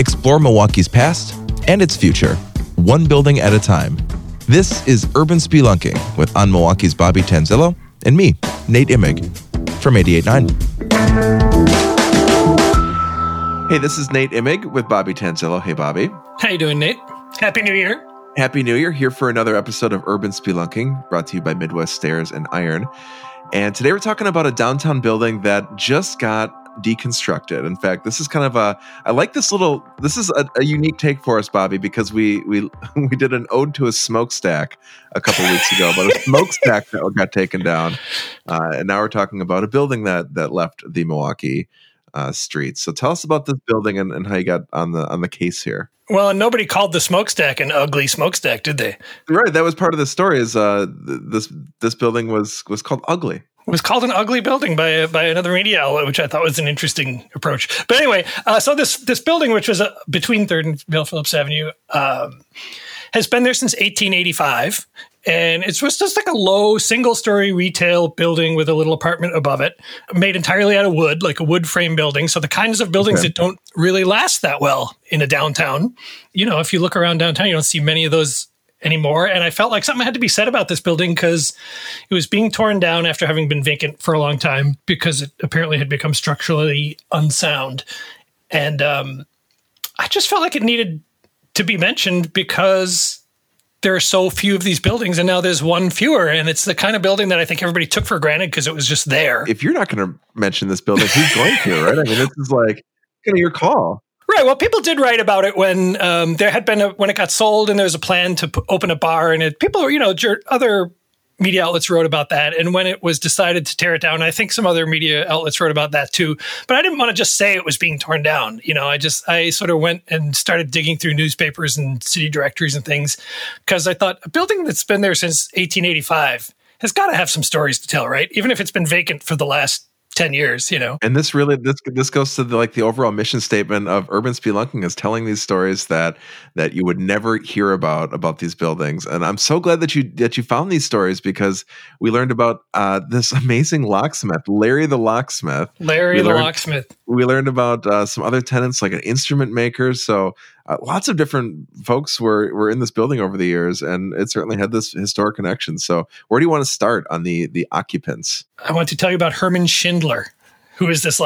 explore Milwaukee's past and its future, one building at a time. This is Urban Spelunking with On Milwaukee's Bobby Tanzillo and me, Nate Imig, from 88.9. Hey, this is Nate Imig with Bobby Tanzillo. Hey, Bobby. How you doing, Nate? Happy New Year. Happy New Year. Here for another episode of Urban Spelunking, brought to you by Midwest Stairs and Iron. And today we're talking about a downtown building that just got deconstructed. In fact, this is kind of a, I like this little, this is a unique take for us, Bobby, because we did an ode to a smokestack a couple weeks ago, but a smokestack that got taken down. And now we're talking about a building that left the Milwaukee streets. So tell us about this building and how you got on the case here. Well, and nobody called the smokestack an ugly smokestack, did they? Right. That was part of the story is this building was called ugly. It was called an ugly building by another media outlet, which I thought was an interesting approach. But anyway, so this building, which was between 3rd and Bill Phillips Avenue, has been there since 1885. And it was just like a low single-story retail building with a little apartment above it, made entirely out of wood, like a wood frame building. So the kinds of buildings that don't really last that well in a downtown. You know, if you look around downtown, you don't see many of those anymore. And I felt like something had to be said about this building because it was being torn down after having been vacant for a long time because it apparently had become structurally unsound. And I just felt like it needed to be mentioned because there are so few of these buildings, and now there's one fewer, and it's the kind of building that I think everybody took for granted because it was just there. If you're not going to mention this building, who's going to, right? I mean, this is like kind of your call. Right. Well, people did write about it when there had been when it got sold, and there was a plan to open a bar, and people, you know, other media outlets wrote about that, and when it was decided to tear it down, I think some other media outlets wrote about that too. But I didn't want to just say it was being torn down. You know, I sort of went and started digging through newspapers and city directories and things because I thought a building that's been there since 1885 has got to have some stories to tell, right? Even if it's been vacant for the last 10 years, you know. And this really, this goes to the overall mission statement of Urban Spelunking is telling these stories that you would never hear about these buildings. And I'm so glad that you found these stories because we learned about this amazing locksmith, Larry the locksmith. We learned about some other tenants like an instrument maker. So lots of different folks were in this building over the years, and it certainly had this historic connection. So where do you want to start on the occupants? I want to tell you about Hermann Schindler, who is this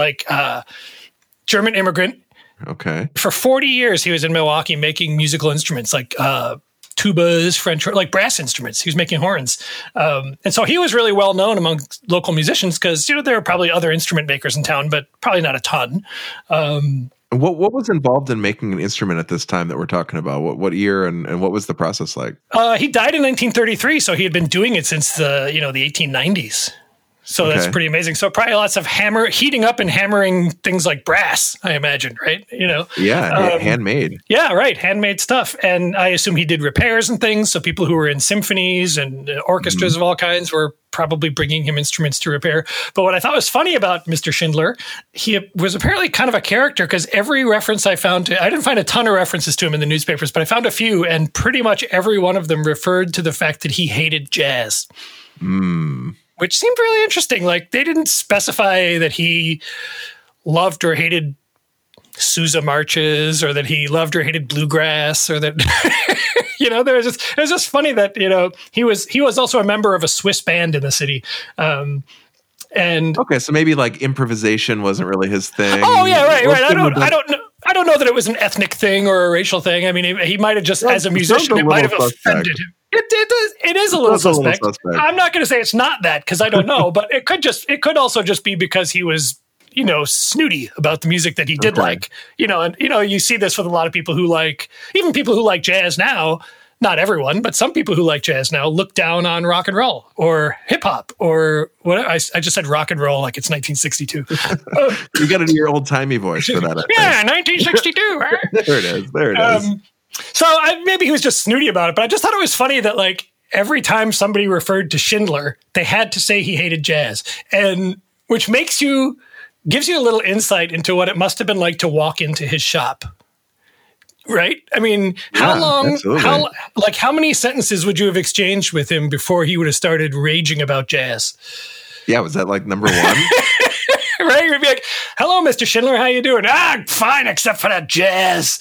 German immigrant. Okay. For 40 years, he was in Milwaukee making musical instruments like tubas, French, like brass instruments. He was making horns. And so he was really well known among local musicians because, you know, there are probably other instrument makers in town, but probably not a ton. What was involved in making an instrument at this time that we're talking about? What year and what was the process like? He died in 1933, so he had been doing it since the 1890s. So okay. That's pretty amazing. So probably lots of heating up and hammering things like brass, I imagine, right? You know, yeah, handmade. Yeah, right, handmade stuff. And I assume he did repairs and things. So people who were in symphonies and orchestras of all kinds were probably bringing him instruments to repair. But what I thought was funny about Mr. Schindler, he was apparently kind of a character because every reference I found, I didn't find a ton of references to him in the newspapers, but I found a few, and pretty much every one of them referred to the fact that he hated jazz. Which seemed really interesting. Like, they didn't specify that he loved or hated Sousa marches or that he loved or hated bluegrass or that, you know, it was just funny that, you know, he was also a member of a Swiss band in the city. And okay, so maybe like improvisation wasn't really his thing. Oh yeah, right. I don't know that it was an ethnic thing or a racial thing. I mean, he might have just, as a musician, it might have offended him. It is a little suspect. I'm not going to say it's not that because I don't know, but it could also just be because he was, you know, snooty about the music that he did like, you know, and you know, you see this with a lot of people who like, even people who like jazz now, not everyone, but some people who like jazz now look down on rock and roll or hip hop or whatever. I just said rock and roll like it's 1962. You got to do your old timey voice for that. Yeah, 1962. Right? There it is. So maybe he was just snooty about it, but I just thought it was funny that like every time somebody referred to Schindler, they had to say he hated jazz, and which gives you a little insight into what it must have been like to walk into his shop, right? I mean, how many sentences would you have exchanged with him before he would have started raging about jazz? Yeah, was that like number one? right? You'd be like, hello, Mr. Schindler. How you doing? Ah, fine, except for that jazz.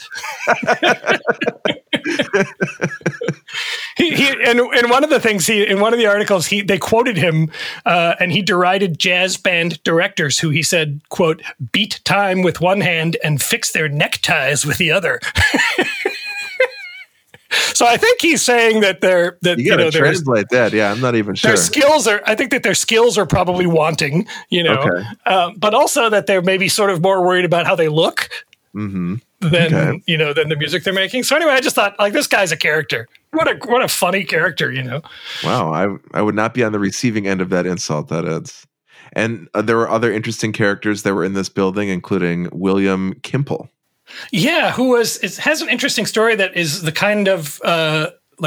And one of the things in one of the articles, they quoted him and he derided jazz band directors who he said, quote, beat time with one hand and fix their neckties with the other. So I think he's saying that I'm not even sure. I think that their skills are probably wanting, okay. But also that they're maybe sort of more worried about how they look than the music they're making. So anyway, I just thought, like, this guy's a character. What a funny character, Wow, I would not be on the receiving end of that insult. That is, and there were other interesting characters that were in this building, including William Kimple. Yeah, has an interesting story that is the kind of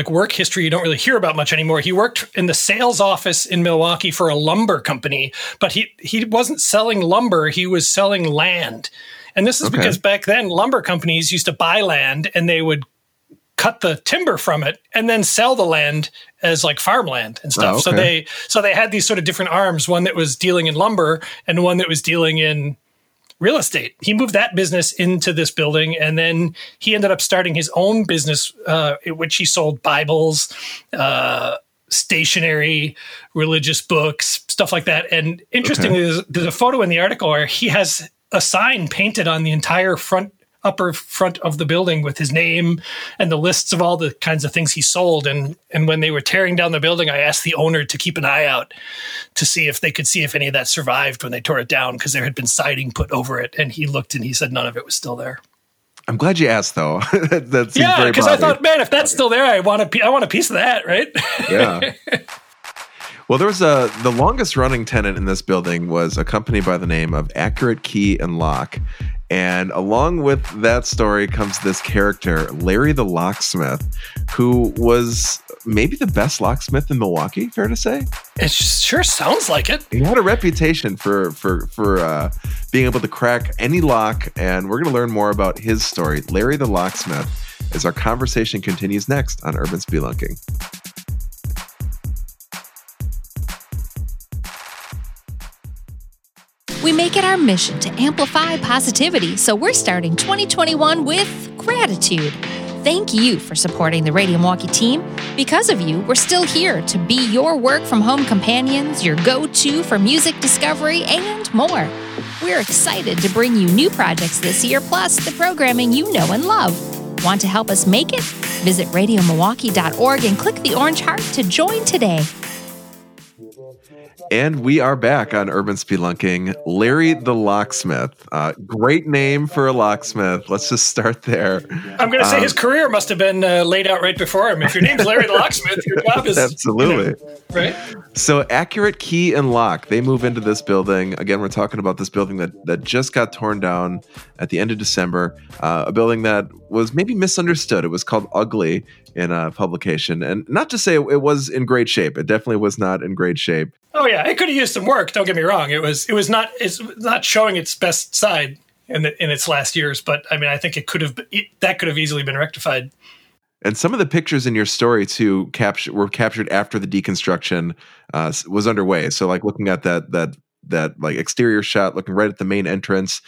work history you don't really hear about much anymore. He worked in the sales office in Milwaukee for a lumber company, but he wasn't selling lumber, he was selling land. And this is because back then lumber companies used to buy land and they would cut the timber from it and then sell the land as like farmland and stuff. Oh, okay. So they had these sort of different arms, one that was dealing in lumber and one that was dealing in real estate. He moved that business into this building, and then he ended up starting his own business, in which he sold Bibles, stationery, religious books, stuff like that. And interestingly, there's a photo in the article where he has a sign painted on the entire upper front of the building with his name and the lists of all the kinds of things he sold. And when they were tearing down the building, I asked the owner to keep an eye out to see if they could see if any of that survived when they tore it down, because there had been siding put over it. And he looked and he said none of it was still there. I'm glad you asked, though. That seems yeah, because I thought, man, if that's still there, I want a piece of that, right? Yeah. Well, there was the longest running tenant in this building was a company by the name of Accurate Key and Lock. And along with that story comes this character, Larry the Locksmith, who was maybe the best locksmith in Milwaukee, fair to say? It sure sounds like it. He had a reputation for being able to crack any lock, and we're going to learn more about his story, Larry the Locksmith, as our conversation continues next on Urban Spelunking. We make it our mission to amplify positivity, so we're starting 2021 with gratitude. Thank you for supporting the Radio Milwaukee team. Because of you, we're still here to be your work-from-home companions, your go-to for music discovery, and more. We're excited to bring you new projects this year, plus the programming you know and love. Want to help us make it? Visit radiomilwaukee.org and click the orange heart to join today. And we are back on Urban Spelunking. Larry the Locksmith. Great name for a locksmith. Let's just start there. I'm going to say his career must have been laid out right before him. If your name's Larry the Locksmith, your job is... Absolutely. Right? So Accurate Key and Lock, they move into this building. Again, we're talking about this building that just got torn down at the end of December. A building that was maybe misunderstood. It was called Ugly in a publication. And not to say it was in great shape. It definitely was not in great shape. Oh yeah, it could have used some work. Don't get me wrong. It's not showing its best side in its last years. But I mean, I think that could have easily been rectified. And some of the pictures in your story too were captured after the deconstruction was underway. So like looking at that like exterior shot, looking right at the main entrance,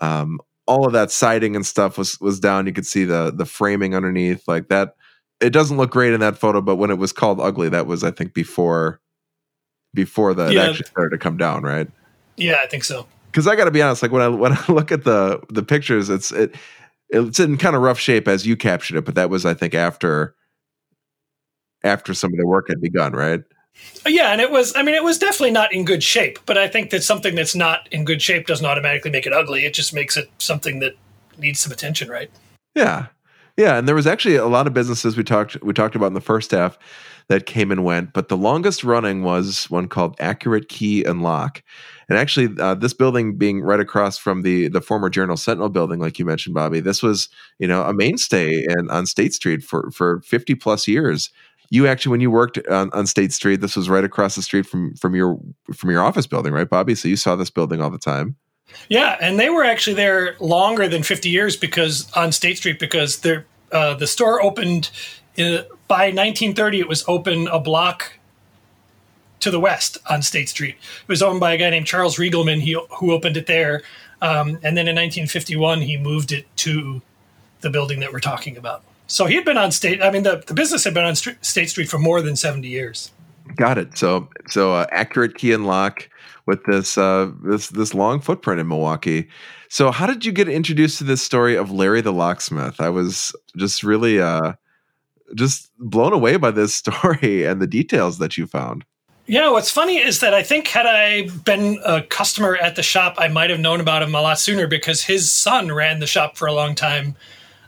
all of that siding and stuff was down. You could see the framing underneath like that. It doesn't look great in that photo, but when it was called Ugly, that was I think before that actually started to come down, right? Yeah, I think so. Because I got to be honest, like when I look at the pictures, it's in kind of rough shape as you captured it, but that was I think after some of the work had begun, right? Yeah, and it was definitely not in good shape, but I think that something that's not in good shape doesn't automatically make it ugly. It just makes it something that needs some attention, right? Yeah. Yeah, and there was actually a lot of businesses we talked about in the first half that came and went, but the longest running was one called Accurate Key and Lock. And actually, this building being right across from the former Journal Sentinel building, like you mentioned, Bobby, this was a mainstay on State Street for 50 plus years. You actually, when you worked on State Street, this was right across the street from your office building, right, Bobby? So you saw this building all the time. Yeah, and they were actually there longer than 50 years because their the store opened by 1930. It was open a block to the west on State Street. It was owned by a guy named Charles Riegelman, who opened it there. And then in 1951, he moved it to the building that we're talking about. So he had been on State. I mean, the business had been on State Street for more than 70 years. Got it. So Accurate Key and Lock with this long footprint in Milwaukee. So how did you get introduced to this story of Larry the Locksmith? I was just really just blown away by this story and the details that you found. Yeah, what's funny is that I think had I been a customer at the shop, I might have known about him a lot sooner because his son ran the shop for a long time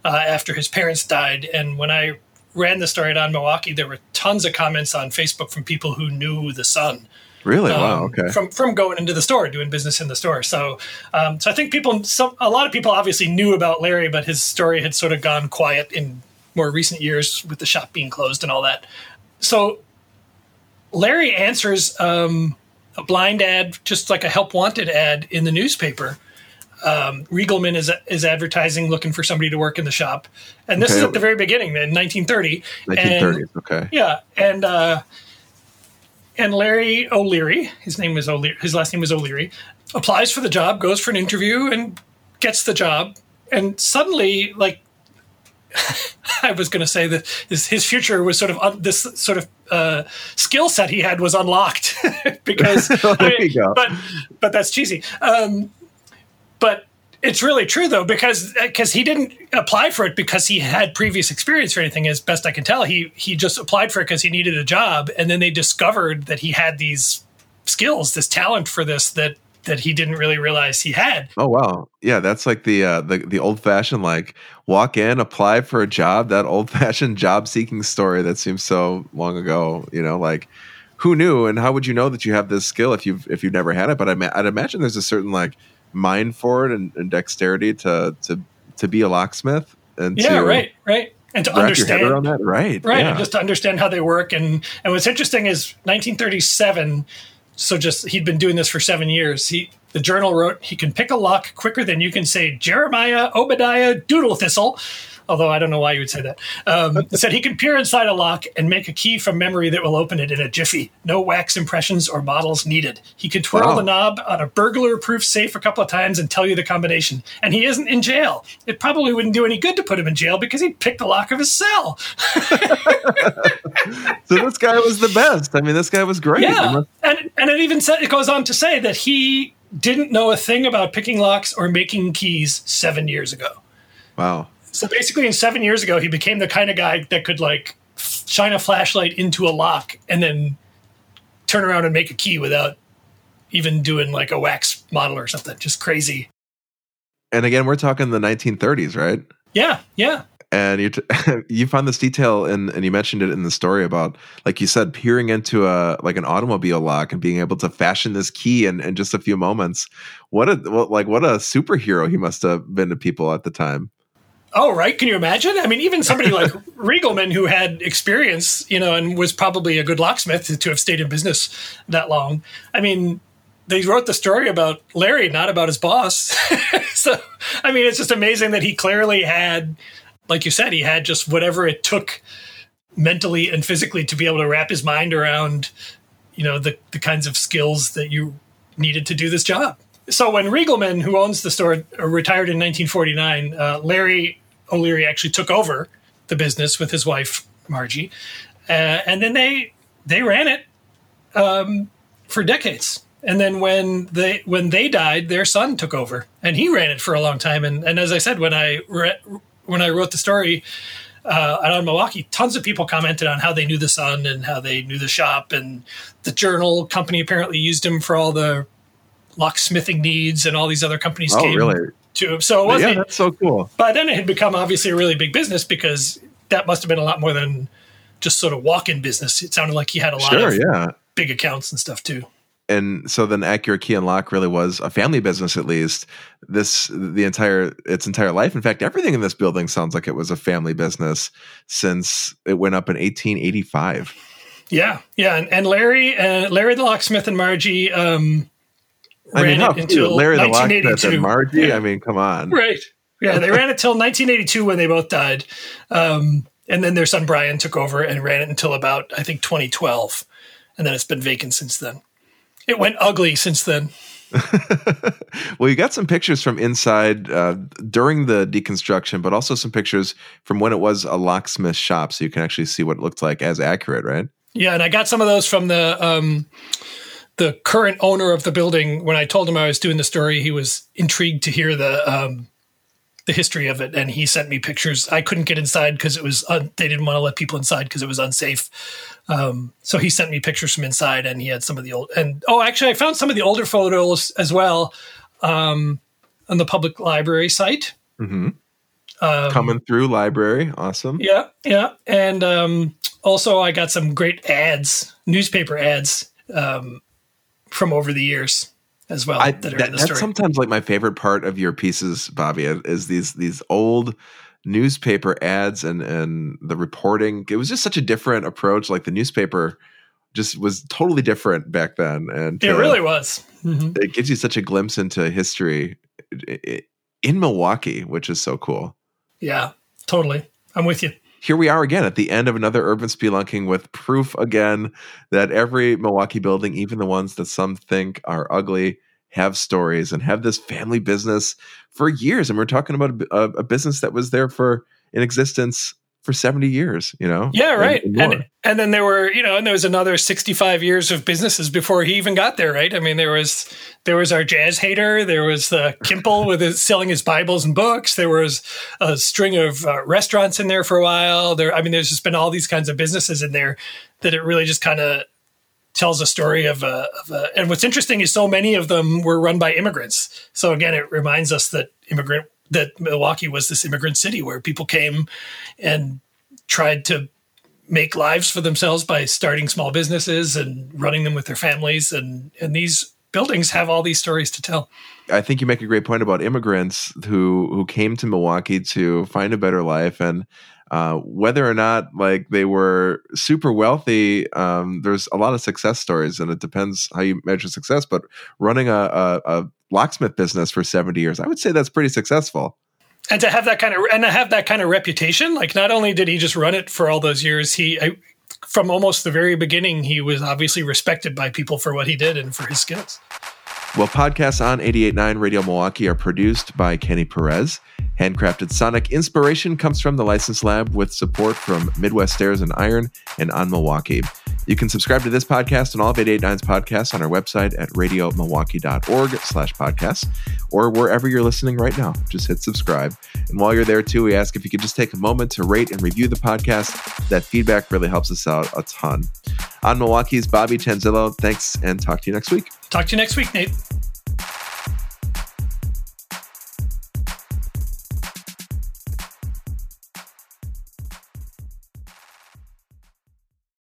after his parents died. And when I ran the story at On Milwaukee, there were tons of comments on Facebook from people who knew the son. Really? Wow. Okay. From going into the store, doing business in the store. So I think a lot of people obviously knew about Larry, but his story had sort of gone quiet in more recent years with the shop being closed and all that. So Larry answers a blind ad, just like a help wanted ad in the newspaper. Riegelman is advertising, looking for somebody to work in the shop. And this is at the very beginning, in 1930. 1930s, okay. Yeah. And Larry O'Leary, his last name was O'Leary, applies for the job, goes for an interview, and gets the job. And suddenly, like, I was going to say that his future was sort of skill set he had was unlocked because but that's cheesy. But it's really true though because he didn't apply for it because he had previous experience or anything. As best I can tell, he just applied for it because he needed a job, and then they discovered that he had these skills, this talent for this that he didn't really realize he had. Oh, wow. Yeah, that's like the old-fashioned, like, walk in, apply for a job, that old-fashioned job-seeking story that seems so long ago, you know, like, who knew, and how would you know that you have this skill if you've never had it? But I'd imagine there's a certain, like, mind for it and dexterity to be a locksmith. And yeah, right. And to understand. Wrap your head around that. Right, yeah. And just to understand how they work. And what's interesting is 1937... So he'd been doing this for 7 years. The journal wrote, he can pick a lock quicker than you can say Jeremiah, Obadiah, Doodle Thistle. Although I don't know why you would say that. It said he can peer inside a lock and make a key from memory that will open it in a jiffy. No wax impressions or models needed. He can twirl the knob on a burglar-proof safe a couple of times and tell you the combination. And he isn't in jail. It probably wouldn't do any good to put him in jail because he picked the lock of his cell. So this guy was the best. I mean, this guy was great. Yeah, and it even said, it goes on to say that he didn't know a thing about picking locks or making keys 7 years ago. Wow. So basically, in 7 years ago, he became the kind of guy that could, like, shine a flashlight into a lock and then turn around and make a key without even doing, like, a wax model or something. Just crazy. And again, we're talking the 1930s, right? Yeah. And you found this detail, and you mentioned it in the story about, like you said, peering into an automobile lock and being able to fashion this key in just a few moments. What a superhero he must have been to people at the time. Oh, right. Can you imagine? I mean, even somebody like Riegelman, who had experience, you know, and was probably a good locksmith to have stayed in business that long. I mean, they wrote the story about Larry, not about his boss. So, I mean, it's just amazing that he clearly had, like you said, he had just whatever it took mentally and physically to be able to wrap his mind around, you know, the kinds of skills that you needed to do this job. So when Riegelman, who owns the store, retired in 1949, Larry O'Leary actually took over the business with his wife, Margie. And then they ran it for decades. And then when they died, their son took over and he ran it for a long time. And as I said, when I wrote the story on Milwaukee, tons of people commented on how they knew the son and how they knew the shop, and the journal company apparently used him for all the locksmithing needs, and all these other companies came to him. So it wasn't. Yeah, that's so cool. By then it had become obviously a really big business because that must have been a lot more than just sort of walk-in business. It sounded like he had a lot of big accounts and stuff too. And so then Accurate Key and Lock really was a family business, at least its entire life. In fact, everything in this building sounds like it was a family business since it went up in 1885. Yeah. And Larry the Locksmith and Margie, Larry the Locksmith and Margie. Yeah. I mean, come on. Right. Yeah, they ran it till 1982 when they both died. And then their son Brian took over and ran it until about, I think, 2012. and then it's been vacant since then. It went ugly since then. Well, you got some pictures from inside during the deconstruction, but also some pictures from when it was a locksmith shop, so you can actually see what it looked like as accurate, right? Yeah, and I got some of those from the current owner of the building. When I told him I was doing the story, he was intrigued to hear the history of it, and he sent me pictures. I couldn't get inside because it was they didn't want to let people inside because it was unsafe. So he sent me pictures from inside, and he had some of the old. And actually, I found some of the older photos as well on the public library site. Mm-hmm. Coming through library, awesome. Yeah, and also I got some great ads, newspaper ads from over the years as well. That's sometimes like my favorite part of your pieces, Bobby, is these old newspaper ads and the reporting. It was just such a different approach. Like the newspaper just was totally different back then. And it really was. Mm-hmm. It gives you such a glimpse into history in Milwaukee, which is so cool. Yeah, totally. I'm with you. Here we are again at the end of another Urban Spelunking with proof again that every Milwaukee building, even the ones that some think are ugly, have stories and have this family business for years. And we're talking about a business that was there in existence for 70 years, you know? Yeah, right. And then there were, and there was another 65 years of businesses before he even got there, right? I mean, there was our jazz hater. There was the Kimple selling his Bibles and books. There was a string of restaurants in there for a while. There's just been all these kinds of businesses in there that it really just kind of tells a story of a, and what's interesting is so many of them were run by immigrants. So again, it reminds us that Milwaukee was this immigrant city where people came and tried to make lives for themselves by starting small businesses and running them with their families. And these buildings have all these stories to tell. I think you make a great point about immigrants who came to Milwaukee to find a better life. And whether or not like they were super wealthy, there's a lot of success stories, and it depends how you measure success. But running a locksmith business for 70 years, I would say that's pretty successful. And to have that kind of reputation, like not only did he just run it for all those years, from almost the very beginning, he was obviously respected by people for what he did and for his skills. Well, podcasts on 88.9 Radio Milwaukee are produced by Kenny Perez. Handcrafted sonic inspiration comes from the License Lab with support from Midwest Stairs and Iron and On Milwaukee. You can subscribe to this podcast and all of 88.9's podcasts on our website at radiomilwaukee.org/podcasts or wherever you're listening right now. Just hit subscribe. And while you're there, too, we ask if you could just take a moment to rate and review the podcast. That feedback really helps us out a ton. On Milwaukee's Bobby Tanzillo, thanks, and talk to you next week. Talk to you next week, Nate.